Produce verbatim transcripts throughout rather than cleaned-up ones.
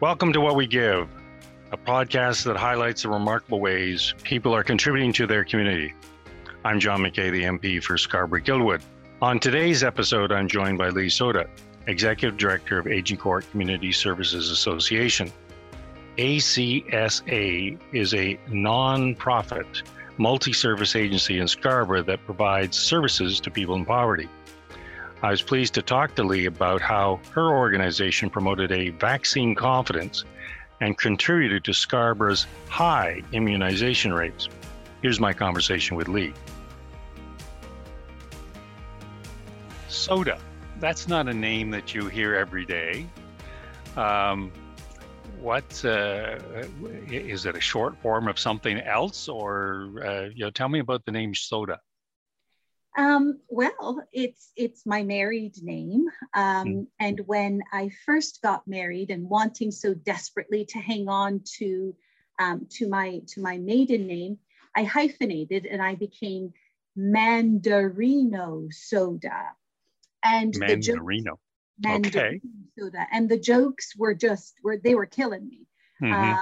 Welcome to What We Give, a podcast that highlights the remarkable ways people are contributing to their community. I'm John McKay, the M P for Scarborough-Guildwood. On today's episode, I'm joined by Lee Soda, Executive Director of Agincourt Community Services Association. A C S A is a non-profit multi-service agency in Scarborough that provides services to people in poverty. I was pleased to talk to Lee about how her organization promoted a vaccine confidence and contributed to Scarborough's high immunization rates. Here's my conversation with Lee. Soda, that's not a name that you hear every day. Um, What uh, is it? A short form of something else, or uh, you know? Tell me about the name Soda. Um, well, it's it's my married name, um, mm. and when I first got married, and wanting so desperately to hang on to um, to my to my maiden name, I hyphenated and I became Mandarino Soda. And Mandarino. And okay. Soda. And the jokes were just, were they were killing me. Mm-hmm. Uh,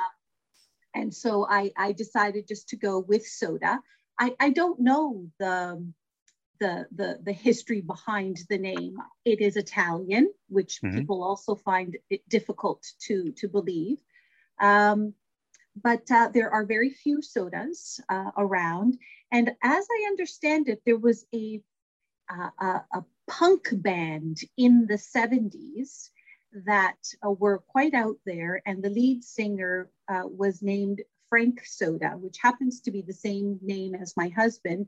and so I, I decided just to go with Soda. I, I don't know the, the, the, the history behind the name. It is Italian, which mm-hmm. people also find it difficult to, to believe. Um, but uh, there are very few Sodas uh, around. And as I understand it, there was a, uh, a, a punk band in the seventies that uh, were quite out there, and the lead singer uh, was named Frank Soda, which happens to be the same name as my husband.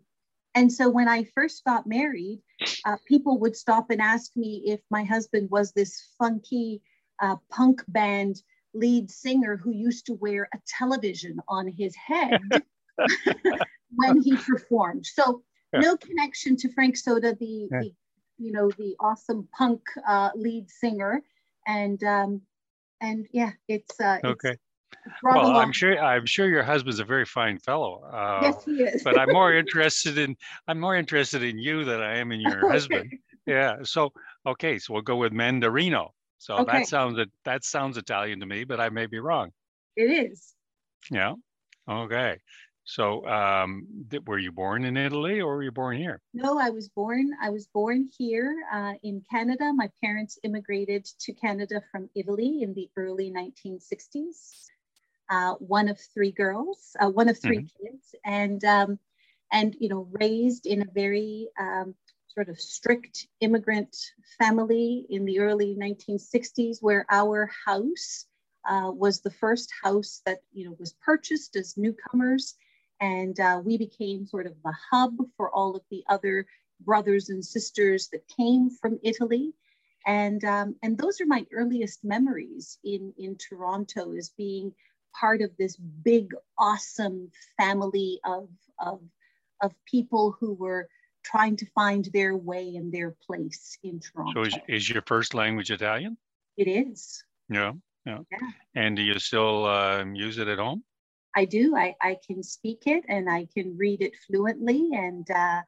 And so when I first got married, uh, people would stop and ask me if my husband was this funky uh, punk band lead singer who used to wear a television on his head when he performed. So no connection to Frank Soda, the, yeah. the you know, the awesome punk uh, lead singer, and um, and yeah, it's uh, okay. It's, it's well, I'm sure I'm sure your husband's a very fine fellow. Uh, yes, he is. But I'm more interested in I'm more interested in you than I am in your okay. husband. Yeah. So okay, so we'll go with Mandarino. So okay. that sounds that sounds Italian to me, but I may be wrong. It is. Yeah. Okay. So um, th- were you born in Italy, or were you born here? No, I was born, I was born here uh, in Canada. My parents immigrated to Canada from Italy in the early nineteen sixties. Uh, one of three girls, uh, one of three mm-hmm. kids, and, um, and, you know, raised in a very um, sort of strict immigrant family in the early nineteen sixties, where our house uh, was the first house that, you know, was purchased as newcomers. And uh, we became sort of the hub for all of the other brothers and sisters that came from Italy. And, um, and those are my earliest memories in, in Toronto, as being part of this big, awesome family of, of, of people who were trying to find their way and their place in Toronto. So is, is your first language Italian? It is. Yeah. Yeah. yeah. And do you still um, use it at home? I do. I, I can speak it, and I can read it fluently, and uh,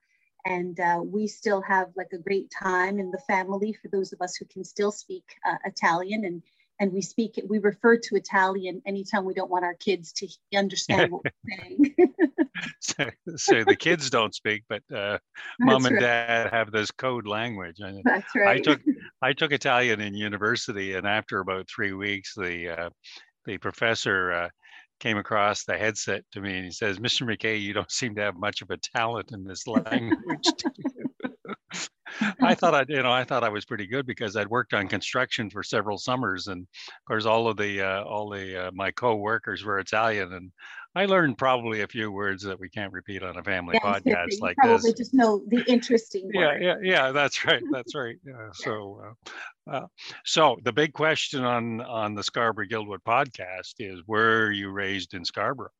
and uh, we still have like a great time in the family for those of us who can still speak uh, Italian, and and we speak it. We refer to Italian anytime we don't want our kids to understand what we're saying. so, so the kids don't speak, but uh, mom and right. dad have this code language. And That's right. I took I took Italian in university, and after about three weeks, the uh, the professor. Uh, came across the headset to me and he says, "Mister McKay, you don't seem to have much of a talent in this language." I thought I, you know, I thought I was pretty good because I'd worked on construction for several summers, and of course, all of the, uh, all the uh, my co-workers were Italian, and I learned probably a few words that we can't repeat on a family yeah, podcast you like probably this. Probably just know the interesting words. Yeah, yeah, yeah. That's right. That's right. Yeah, so, uh, uh, so the big question on on the Scarborough Guildwood podcast is: were you raised in Scarborough?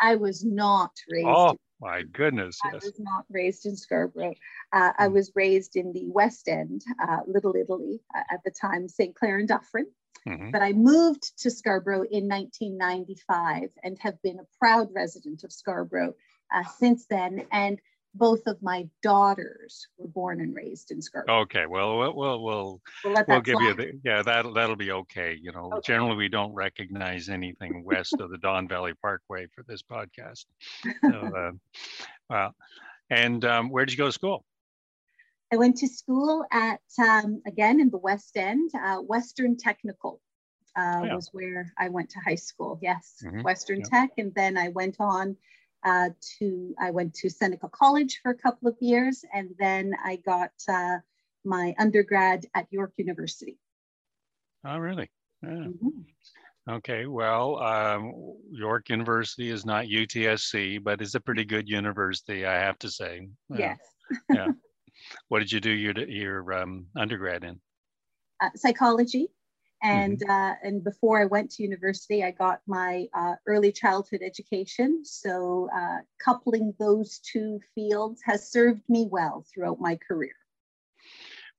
I was not raised. Oh in- my goodness! I yes. was not raised in Scarborough. Uh, I was raised in the West End, uh, Little Italy uh, at the time, Saint Clair and Dufferin. Mm-hmm. But I moved to Scarborough in nineteen ninety-five and have been a proud resident of Scarborough uh, since then. And both of my daughters were born and raised in Scarborough. Okay, well, we'll we'll we'll, we'll, we'll give slide. you the, yeah, that'll that'll be okay. You know, okay. Generally we don't recognize anything west of the Don Valley Parkway for this podcast. So, uh, uh, and um, where did you go to school? I went to school at um, again in the West End, uh, Western Technical. Uh, yeah. was where I went to high school. Yes, mm-hmm. Western yeah. Tech, and then I went on uh, to I went to Seneca College for a couple of years, and then I got uh, my undergrad at York University. Oh, really? Yeah. Mm-hmm. Okay. Well, um, York University is not U T S C, but it's a pretty good university, I have to say. Uh, yes. yeah. What did you do your your um, undergrad in? Uh, psychology. And uh, and before I went to university, I got my uh, early childhood education. So uh, coupling those two fields has served me well throughout my career.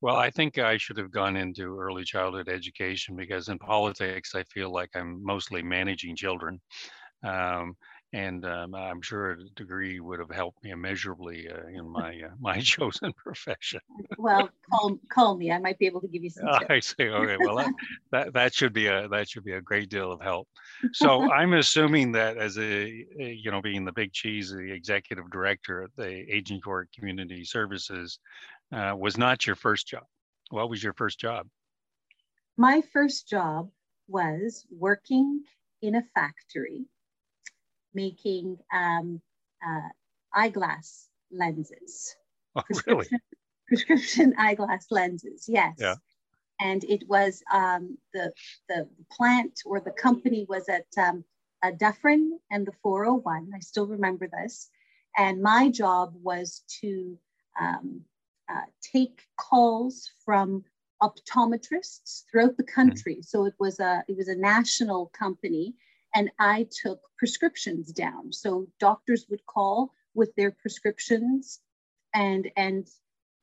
Well, I think I should have gone into early childhood education because in politics, I feel like I'm mostly managing children. Um, And um, I'm sure a degree would have helped me immeasurably uh, in my uh, my chosen profession. Well, call call me. I might be able to give you some tips. I see. Okay. Well, that, that that should be a that should be a great deal of help. So I'm assuming that as a you know being the big cheese, the executive director at the Agincourt Community Services uh, was not your first job. What was your first job? My first job was working in a factory, making um, uh, eyeglass lenses. Oh, prescription, really? Prescription eyeglass lenses, yes. Yeah. And it was um, the, the plant or the company was at um, a Dufferin and the four oh one. I still remember this. And my job was to um, uh, take calls from optometrists throughout the country. Mm-hmm. So it was a it was a national company. And I took prescriptions down. So doctors would call with their prescriptions and, and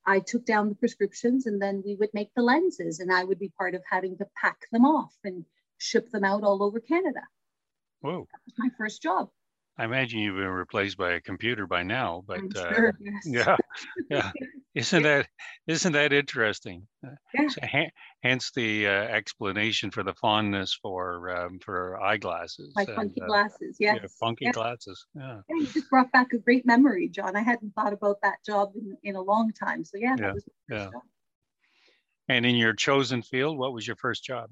I took down the prescriptions and then we would make the lenses and I would be part of having to pack them off and ship them out all over Canada. Whoa. That was my first job. I imagine you've been replaced by a computer by now, but uh, sure, yes. yeah, yeah, isn't that isn't that interesting? Yeah. So ha- hence the uh, explanation for the fondness for um, for eyeglasses, like funky uh, glasses, yes. yeah, funky yes. glasses. Yeah. yeah, you just brought back a great memory, John. I hadn't thought about that job in, in a long time, so yeah, that yeah. was my first yeah. job. And in your chosen field, what was your first job?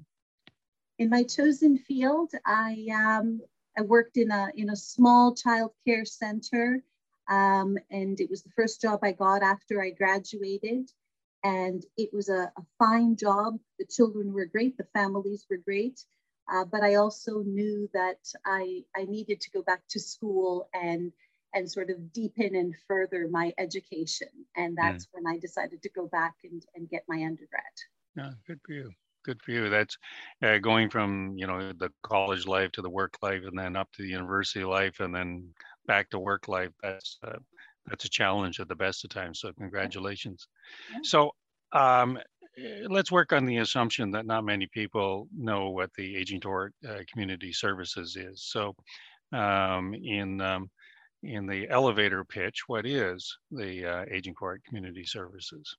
In my chosen field, I. Um, I worked in a in a small child care center, um, and it was the first job I got after I graduated, and it was a, a fine job. The children were great, the families were great, uh, but I also knew that I I needed to go back to school and and sort of deepen and further my education, and that's mm. when I decided to go back and and get my undergrad. Yeah, good for you. Good for you. That's uh, going from, you know, the college life to the work life and then up to the university life and then back to work life. That's uh, that's a challenge at the best of times. So congratulations. Yeah. So um, let's work on the assumption that not many people know what the Agincourt uh, Community Services is. So um, in um, in the elevator pitch, what is the uh, Agincourt Community Services?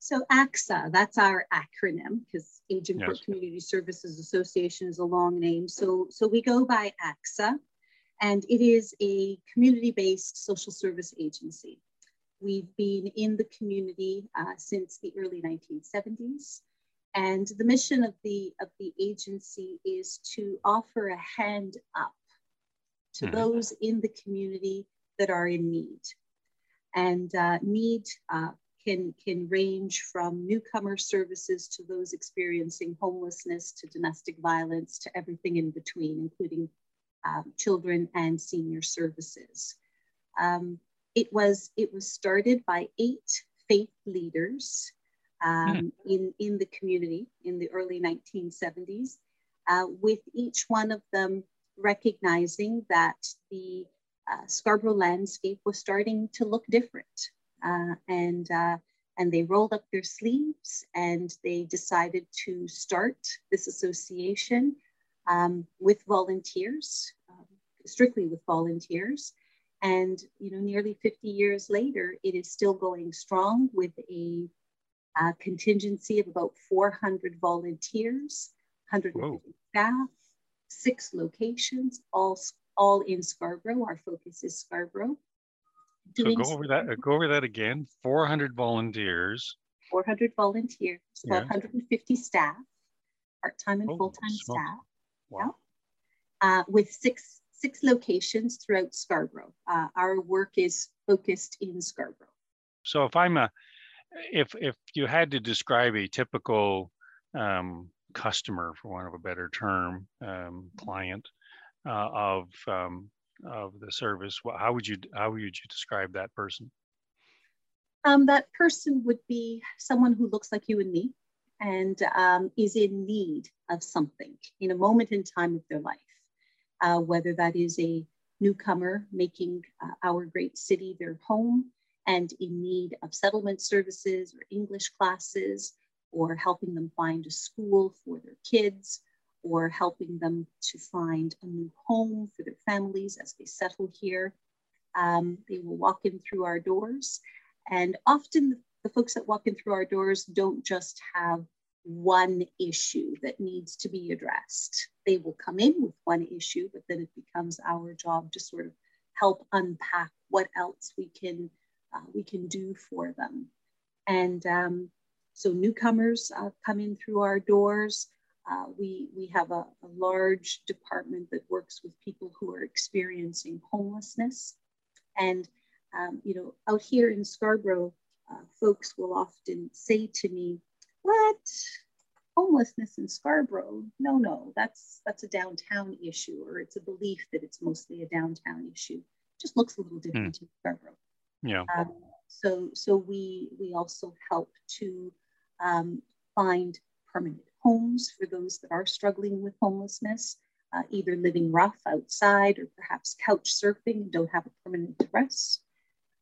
So A C S A, that's our acronym because Agincourt yes. Community Services Association is a long name. So, so we go by A C S A, and it is a community-based social service agency. We've been in the community uh, since the early nineteen seventies, and the mission of the, of the agency is to offer a hand up to mm-hmm. those in the community that are in need. And uh, need uh, Can, can range from newcomer services to those experiencing homelessness, to domestic violence, to everything in between, including um, children and senior services. Um, it was it was started by eight faith leaders um, yeah. in, in the community in the early nineteen seventies, uh, with each one of them recognizing that the uh, Scarborough landscape was starting to look different. Uh, and uh, and they rolled up their sleeves and they decided to start this association um, with volunteers, um, strictly with volunteers, And, you know, nearly fifty years later, it is still going strong with a uh, contingency of about four hundred volunteers, one hundred fifty Whoa. Staff, six locations, all, all in Scarborough. Our focus is Scarborough. Doing so go over that, go over that again, four hundred volunteers. four hundred volunteers, yeah. one hundred fifty staff, part-time and oh, full-time smoke. Staff. Wow. Yeah. Uh, with six six locations throughout Scarborough. Uh, our work is focused in Scarborough. So if I'm a, if if you had to describe a typical um, customer, for want of a better term, um, client uh, of um, of the service, how would you how would you describe that person? Um, that person would be someone who looks like you and me, and um, is in need of something in a moment in time of their life. Uh, whether that is a newcomer making uh, our great city their home and in need of settlement services or English classes, or helping them find a school for their kids, or helping them to find a new home for their families as they settle here. Um, they will walk in through our doors. And often the folks that walk in through our doors don't just have one issue that needs to be addressed. They will come in with one issue, but then it becomes our job to sort of help unpack what else we can uh, we can do for them. And um, so newcomers uh, come in through our doors. Uh, we we have a, a large department that works with people who are experiencing homelessness. And um, you know, out here in Scarborough, uh, folks will often say to me, "What? Homelessness in Scarborough? No, no, that's that's a downtown issue," or it's a belief that it's mostly a downtown issue. It just looks a little different mm. in Scarborough. Yeah. Um, so so we we also help to um, find permanent homes for those that are struggling with homelessness, uh, either living rough outside or perhaps couch surfing and don't have a permanent address.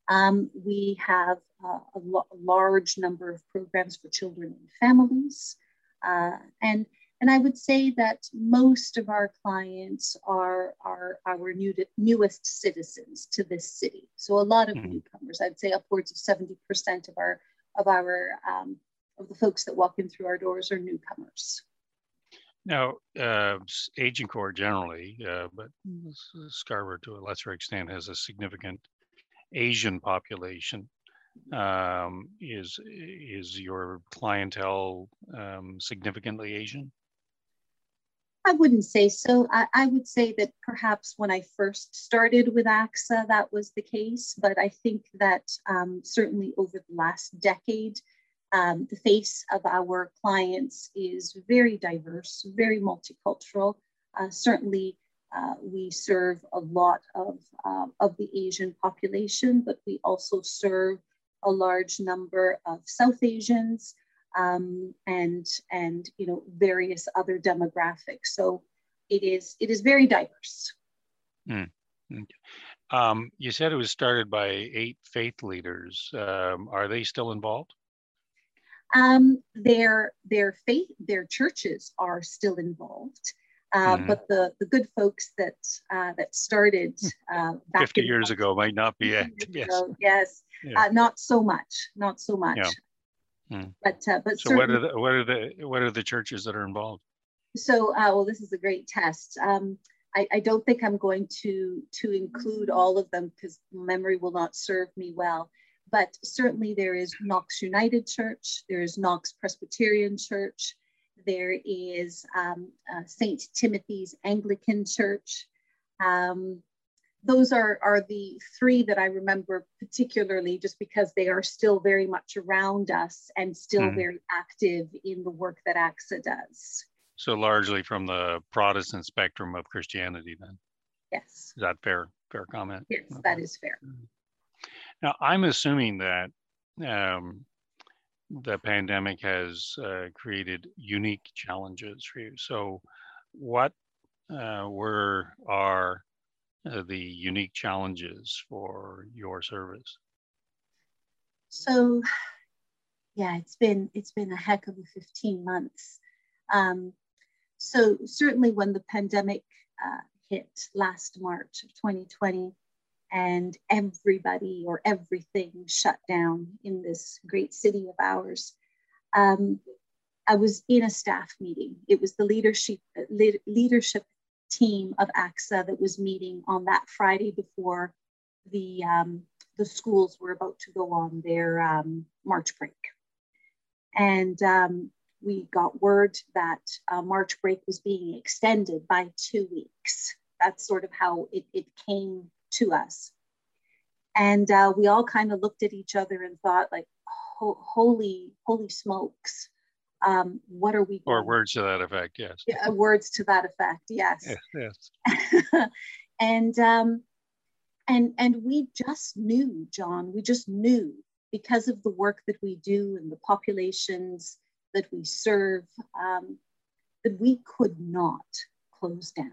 Um, we have uh, a, lo- a large number of programs for children and families. Uh, and, and I would say that most of our clients are, are our new to, newest citizens to this city. So a lot of mm-hmm. newcomers, I'd say upwards of seventy percent of our, of our, um, of the folks that walk in through our doors are newcomers. Now, uh, Agincourt generally, uh, but Scarborough to a lesser extent has a significant Asian population. Um, is is your clientele um, significantly Asian? I wouldn't say so. I, I would say that perhaps when I first started with A C S A, that was the case. But I think that um, certainly over the last decade, um, the face of our clients is very diverse, very multicultural. Uh, certainly, Uh, we serve a lot of, uh, of the Asian population, but we also serve a large number of South Asians um, and, and you know, various other demographics. So it is, it is very diverse. Mm. Um, you said it was started by eight faith leaders. Um, are they still involved? Um, their, their faith, their churches are still involved. Uh, mm-hmm. But the, the good folks that uh, that started uh, back fifty in, years ago might not be active. Yes, ago, yes. Yeah. Uh, not so much, not so much. Yeah. Mm. But uh, but so what are the what are the what are the churches that are involved? So uh, well, this is a great test. Um, I, I don't think I'm going to to include all of them because memory will not serve me well. But certainly there is Knox United Church. There is Knox Presbyterian Church. There is um, uh, Saint Timothy's Anglican Church. Um, those are, are the three that I remember particularly just because they are still very much around us and still mm. very active in the work that A C S A does. So largely from the Protestant spectrum of Christianity then? Yes. Is that fair? Fair comment? Yes, okay. That is fair. Now, I'm assuming that um, the pandemic has uh, created unique challenges for you. So what uh, were are uh, the unique challenges for your service? So yeah, it's been it's been a heck of a fifteen months. Um, so certainly when the pandemic uh, hit last March of twenty twenty and everybody or everything shut down in this great city of ours. Um, I was in a staff meeting. It was the leadership, leadership team of A C S A that was meeting on that Friday before the, um, the schools were about to go on their um, March break. And um, we got word that uh, March break was being extended by two weeks. That's sort of how it, it came to us. And uh, we all kind of looked at each other and thought, like, ho holy, holy smokes. Um, what are we? Or words to that effect, yes. Yeah, words to that effect, yes. Yes, yes. and, um, and, and we just knew, John, we just knew because of the work that we do and the populations that we serve, um, that we could not close down.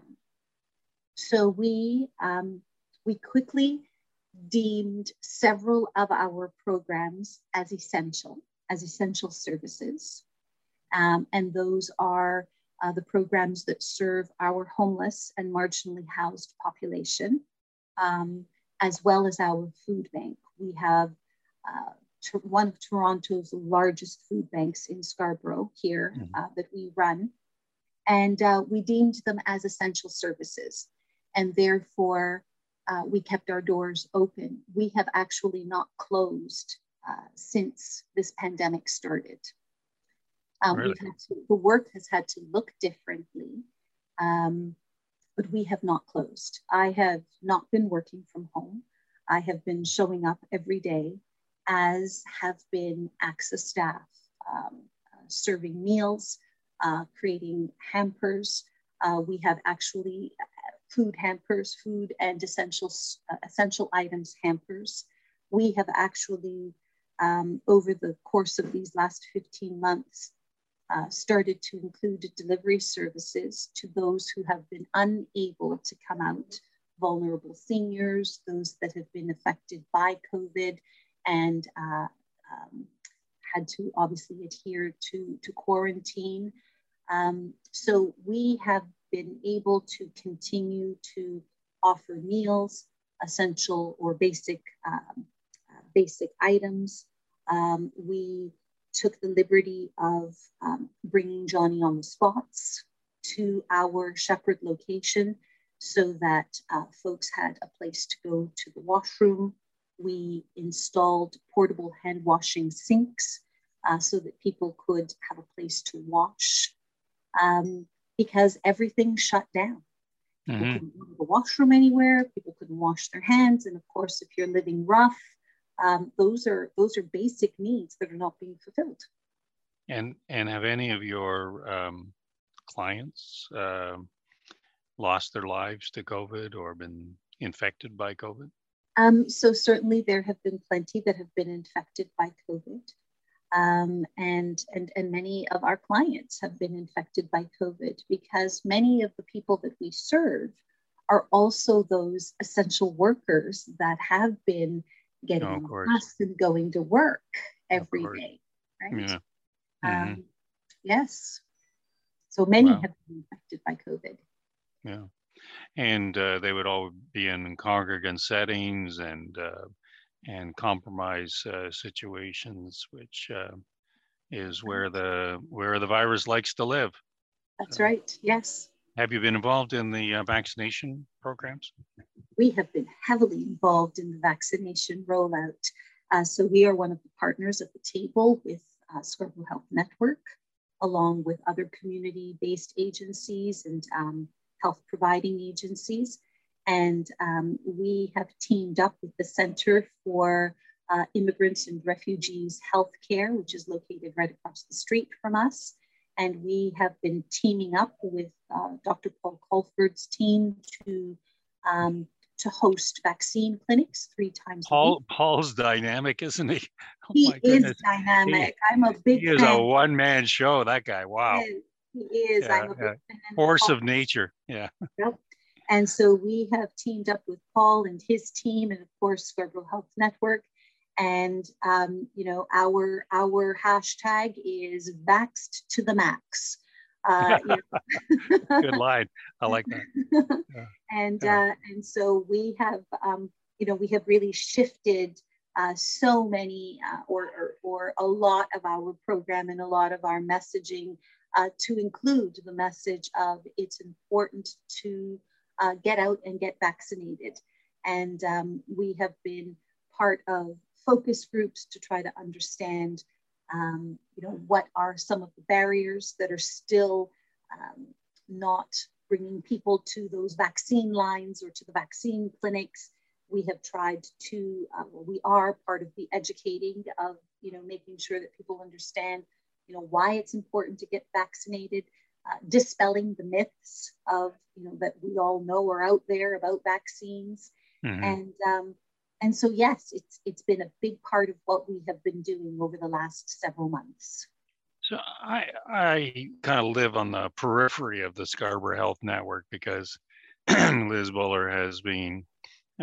So we, um, we quickly deemed several of our programs as essential, as essential services. Um, and those are uh, the programs that serve our homeless and marginally housed population, um, as well as our food bank. We have uh, one of Toronto's largest food banks in Scarborough here uh, that we run. And uh, we deemed them as essential services. And therefore, uh, we kept our doors open. We have actually not closed uh, since this pandemic started. Um, really? We've had to, the work has had to look differently, um, but we have not closed. I have not been working from home. I have been showing up every day, as have been A C S A staff, um, uh, serving meals, uh, creating hampers. Uh, we have actually food hampers, food and essential, uh, essential items hampers. We have actually, um, over the course of these last fifteen months, Uh, started to include delivery services to those who have been unable to come out, vulnerable seniors, those that have been affected by COVID and uh, um, had to obviously adhere to, to quarantine. Um, so we have been able to continue to offer meals, essential or basic, um, uh, basic items. Um, we took the liberty of um, bringing Johnny on the spots to our Shepherd location so that uh, folks had a place to go to the washroom. We installed portable hand washing sinks uh, so that people could have a place to wash um, because everything shut down. People mm-hmm. couldn't go to the washroom anywhere, people couldn't wash their hands. And of course, if you're living rough, Um, those are those are basic needs that are not being fulfilled. And and have any of your um, clients uh, lost their lives to COVID or been infected by COVID? Um, so certainly there have been plenty that have been infected by COVID, um, and and and many of our clients have been infected by COVID because many of the people that we serve are also those essential workers that have been getting on the bus and going to work every day, right? Yeah. Mm-hmm. um, yes. So many wow. have been affected by COVID. Yeah, and uh, they would all be in congregant settings and uh, and compromise uh, situations, which uh, is where the where the virus likes to live. That's uh, right. Yes. Have you been involved in the uh, vaccination programs? We have been heavily involved in the vaccination rollout. Uh, so we are one of the partners at the table with uh, Scarborough Health Network, along with other community-based agencies and um, health providing agencies. And um, we have teamed up with the Center for uh, Immigrants and Refugees Healthcare, which is located right across the street from us. And we have been teaming up with uh, Doctor Paul Colford's team to um, to host vaccine clinics three times Paul, a week. Paul's dynamic, isn't he? Oh he my goodness. is dynamic. He, I'm a big he fan. He is a one-man show, that guy. Wow. He is. He is. Yeah, I'm a big yeah. fan. Force of, of nature. Yeah. Yep. And so we have teamed up with Paul and his team and, of course, Scarborough Health Network. And, um, you know, our our hashtag is vaxxed to the max. Uh, you know. Good line. I like that. Yeah. And yeah. Uh, and so we have um, you know, we have really shifted uh, so many uh, or, or, or a lot of our program and a lot of our messaging uh, to include the message of it's important to uh, get out and get vaccinated. And um, we have been part of focus groups to try to understand, um, you know, what are some of the barriers that are still um, not bringing people to those vaccine lines or to the vaccine clinics. We have tried to, uh, we are part of the educating of, you know, making sure that people understand, you know, why it's important to get vaccinated, uh, dispelling the myths of, you know, that we all know are out there about vaccines. Mm-hmm. And, um, and so, yes, it's it's been a big part of what we have been doing over the last several months. So I, I kind of live on the periphery of the Scarborough Health Network because Liz Buller has been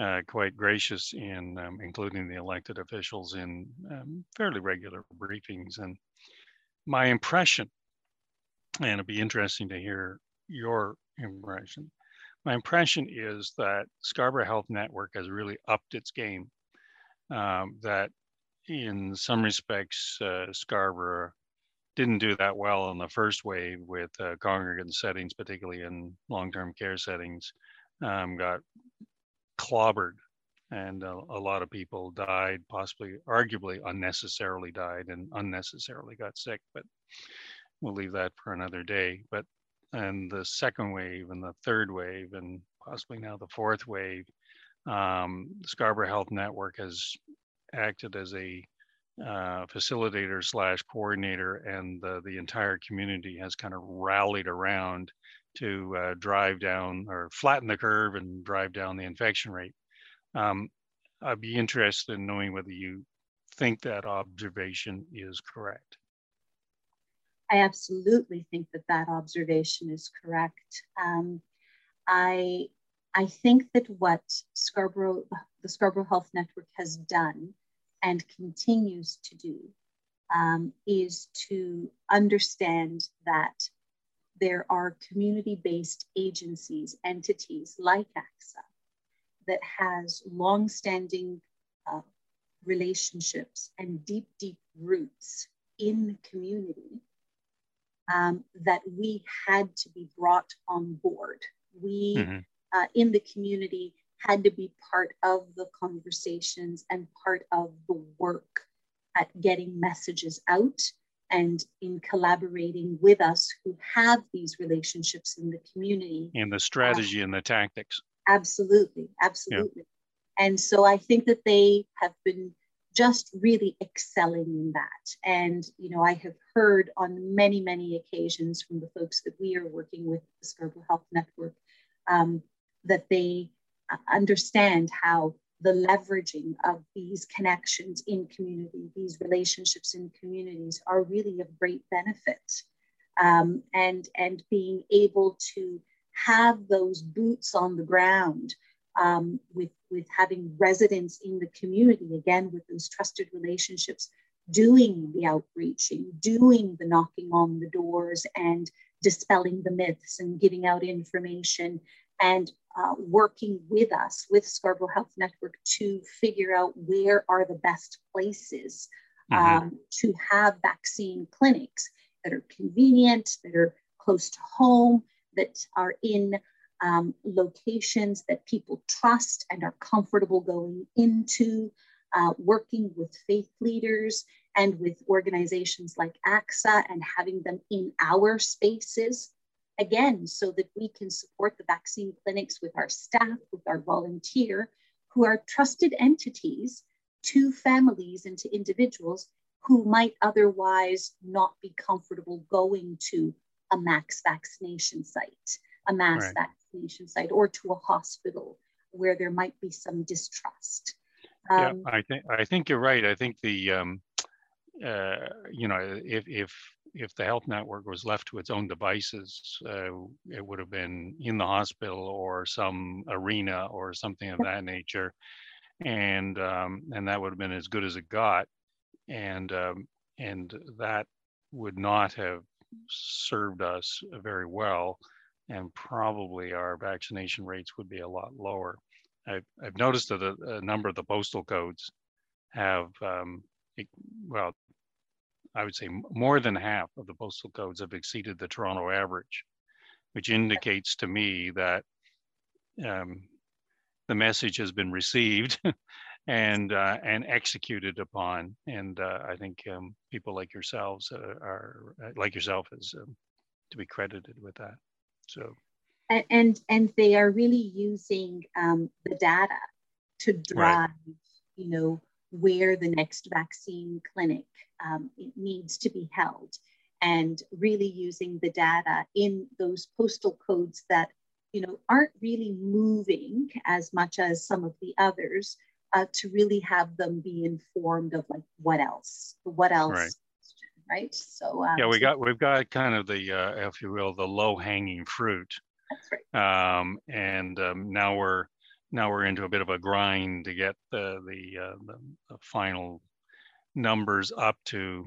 uh, quite gracious in um, including the elected officials in um, fairly regular briefings. And my impression, and it'd be interesting to hear your impression, my impression is that Scarborough Health Network has really upped its game, um, that in some respects, uh, Scarborough didn't do that well in the first wave with uh, congregate settings, particularly in long-term care settings, um, got clobbered, and a, a lot of people died, possibly, arguably unnecessarily died and unnecessarily got sick, but we'll leave that for another day. But and the second wave and the third wave and possibly now the fourth wave, um, the Scarborough Health Network has acted as a uh, facilitator slash coordinator, and the, the entire community has kind of rallied around to uh, drive down or flatten the curve and drive down the infection rate. Um, I'd be interested in knowing whether you think that observation is correct. I absolutely think that that observation is correct. Um, I, I think that what Scarborough, the Scarborough Health Network has done and continues to do um, is to understand that there are community-based agencies, entities like A C S A that has longstanding uh, relationships and deep, deep roots in the community. Um, that we had to be brought on board. We mm-hmm. uh, in the community had to be part of the conversations and part of the work at getting messages out and in collaborating with us who have these relationships in the community. And the strategy uh, and the tactics. Absolutely, absolutely. Yeah. And so I think that they have been just really excelling in that. And, you know, I have heard on many, many occasions from the folks that we are working with, the Scarborough Health Network, um, that they understand how the leveraging of these connections in community, these relationships in communities are really of great benefit. Um, and, and being able to have those boots on the ground Um, with, with having residents in the community, again, with those trusted relationships, doing the outreaching, doing the knocking on the doors and dispelling the myths and giving out information and uh, working with us, with Scarborough Health Network, to figure out where are the best places mm-hmm. um, to have vaccine clinics that are convenient, that are close to home, that are in Um, locations that people trust and are comfortable going into, uh, working with faith leaders and with organizations like A C S A and having them in our spaces, again, so that we can support the vaccine clinics with our staff, with our volunteer, who are trusted entities to families and to individuals who might otherwise not be comfortable going to a mass vaccination site, a mass right. vaccination site or to a hospital where there might be some distrust. Um, yeah, I think I think you're right. I think the um, uh, you know if if if the health network was left to its own devices, uh, it would have been in the hospital or some arena or something of that nature, and um, and that would have been as good as it got, and um, and that would not have served us very well. And probably our vaccination rates would be a lot lower. I've, I've noticed that a, a number of the postal codes have, um, well, I would say more than half of the postal codes have exceeded the Toronto average, which indicates to me that um, the message has been received and uh, and executed upon. And uh, I think um, people like yourselves uh, are, like yourself is um, to be credited with that. So. And, and, and they are really using um, the data to drive, right. you know, where the next vaccine clinic um, it needs to be held, and really using the data in those postal codes that, you know, aren't really moving as much as some of the others uh, to really have them be informed of like, what else, what else, right? right? So um, yeah, we got, we've got kind of the, uh, if you will, the low hanging fruit. That's right. Um, and um, now we're, Now we're into a bit of a grind to get the the, uh, the the final numbers up to,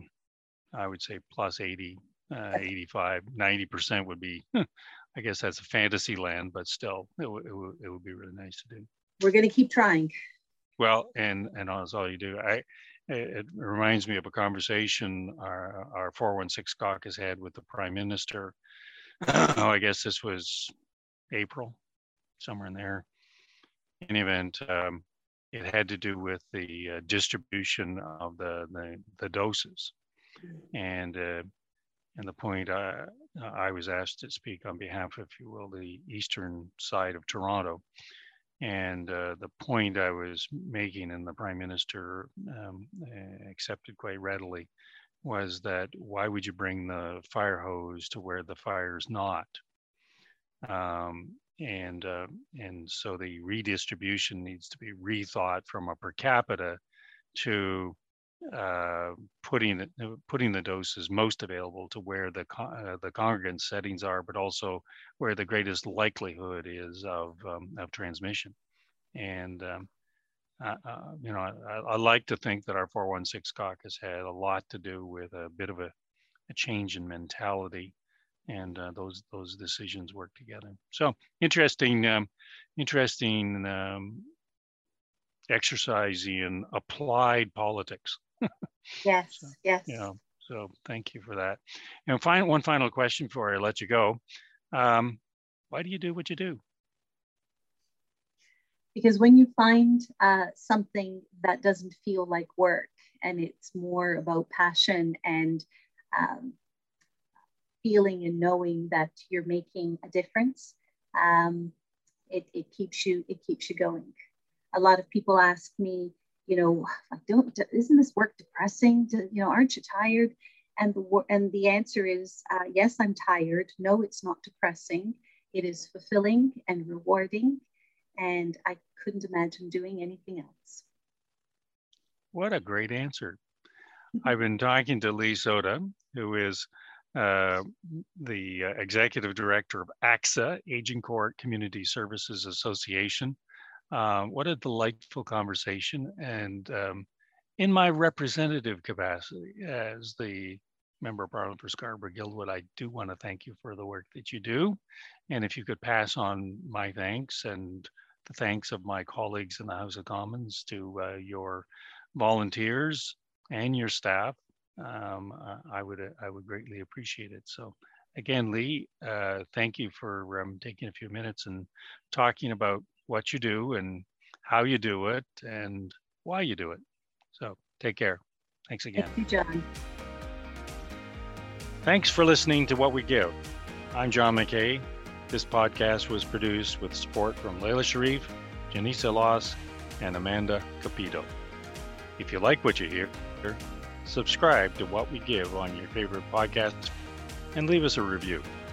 I would say, plus eighty, uh, eighty-five, ninety percent would be, I guess that's a fantasy land, but still, it, w- it, w- it would be really nice to do. We're going to keep trying. Well, and and that's all you do. I It reminds me of a conversation our, our four one six caucus had with the Prime Minister. Oh, I guess this was April, somewhere in there. In any event, um, it had to do with the uh, distribution of the the, the doses, and uh, and the point I, I was asked to speak on behalf of, if you will, the eastern side of Toronto, and uh, the point I was making, and the Prime Minister um, accepted quite readily, was that why would you bring the fire hose to where the fire's not? Um, And uh, and so the redistribution needs to be rethought from a per capita to uh, putting the, putting the doses most available to where the uh, the congregant settings are, but also where the greatest likelihood is of um, of transmission. And um, uh, uh, you know, I, I like to think that our four one six caucus had a lot to do with a bit of a, a change in mentality. And uh, those those decisions work together. So interesting, um, interesting um, exercise in applied politics. Yes, so, yes. Yeah. You know, so thank you for that. And final one final question before I let you go. Um, why do you do what you do? Because when you find uh, something that doesn't feel like work, and it's more about passion and um, feeling and knowing that you're making a difference, um, it, it keeps you it keeps you going. A lot of people ask me, you know, don't isn't this work depressing? Do, you know, aren't you tired? And the and the answer is uh, yes, I'm tired. No, it's not depressing. It is fulfilling and rewarding, and I couldn't imagine doing anything else. What a great answer! I've been talking to Lee Soda, who is. Uh, the uh, Executive Director of A C S A, Agincourt Community Services Association. Uh, what a delightful conversation. And um, in my representative capacity as the Member of Parliament for Scarborough Guildwood, I do want to thank you for the work that you do. And if you could pass on my thanks and the thanks of my colleagues in the House of Commons to uh, your volunteers and your staff, um I would I would greatly appreciate it. So again, Lee, uh thank you for um, taking a few minutes and talking about what you do and how you do it and why you do it. So take care. Thanks again. Thank you, John. Thanks for listening to What We Give. I'm John McKay. This podcast was produced with support from Layla Sharif, Janisa Loss, and Amanda Capito. If you like what you hear, subscribe to What We Give on your favorite podcast and leave us a review.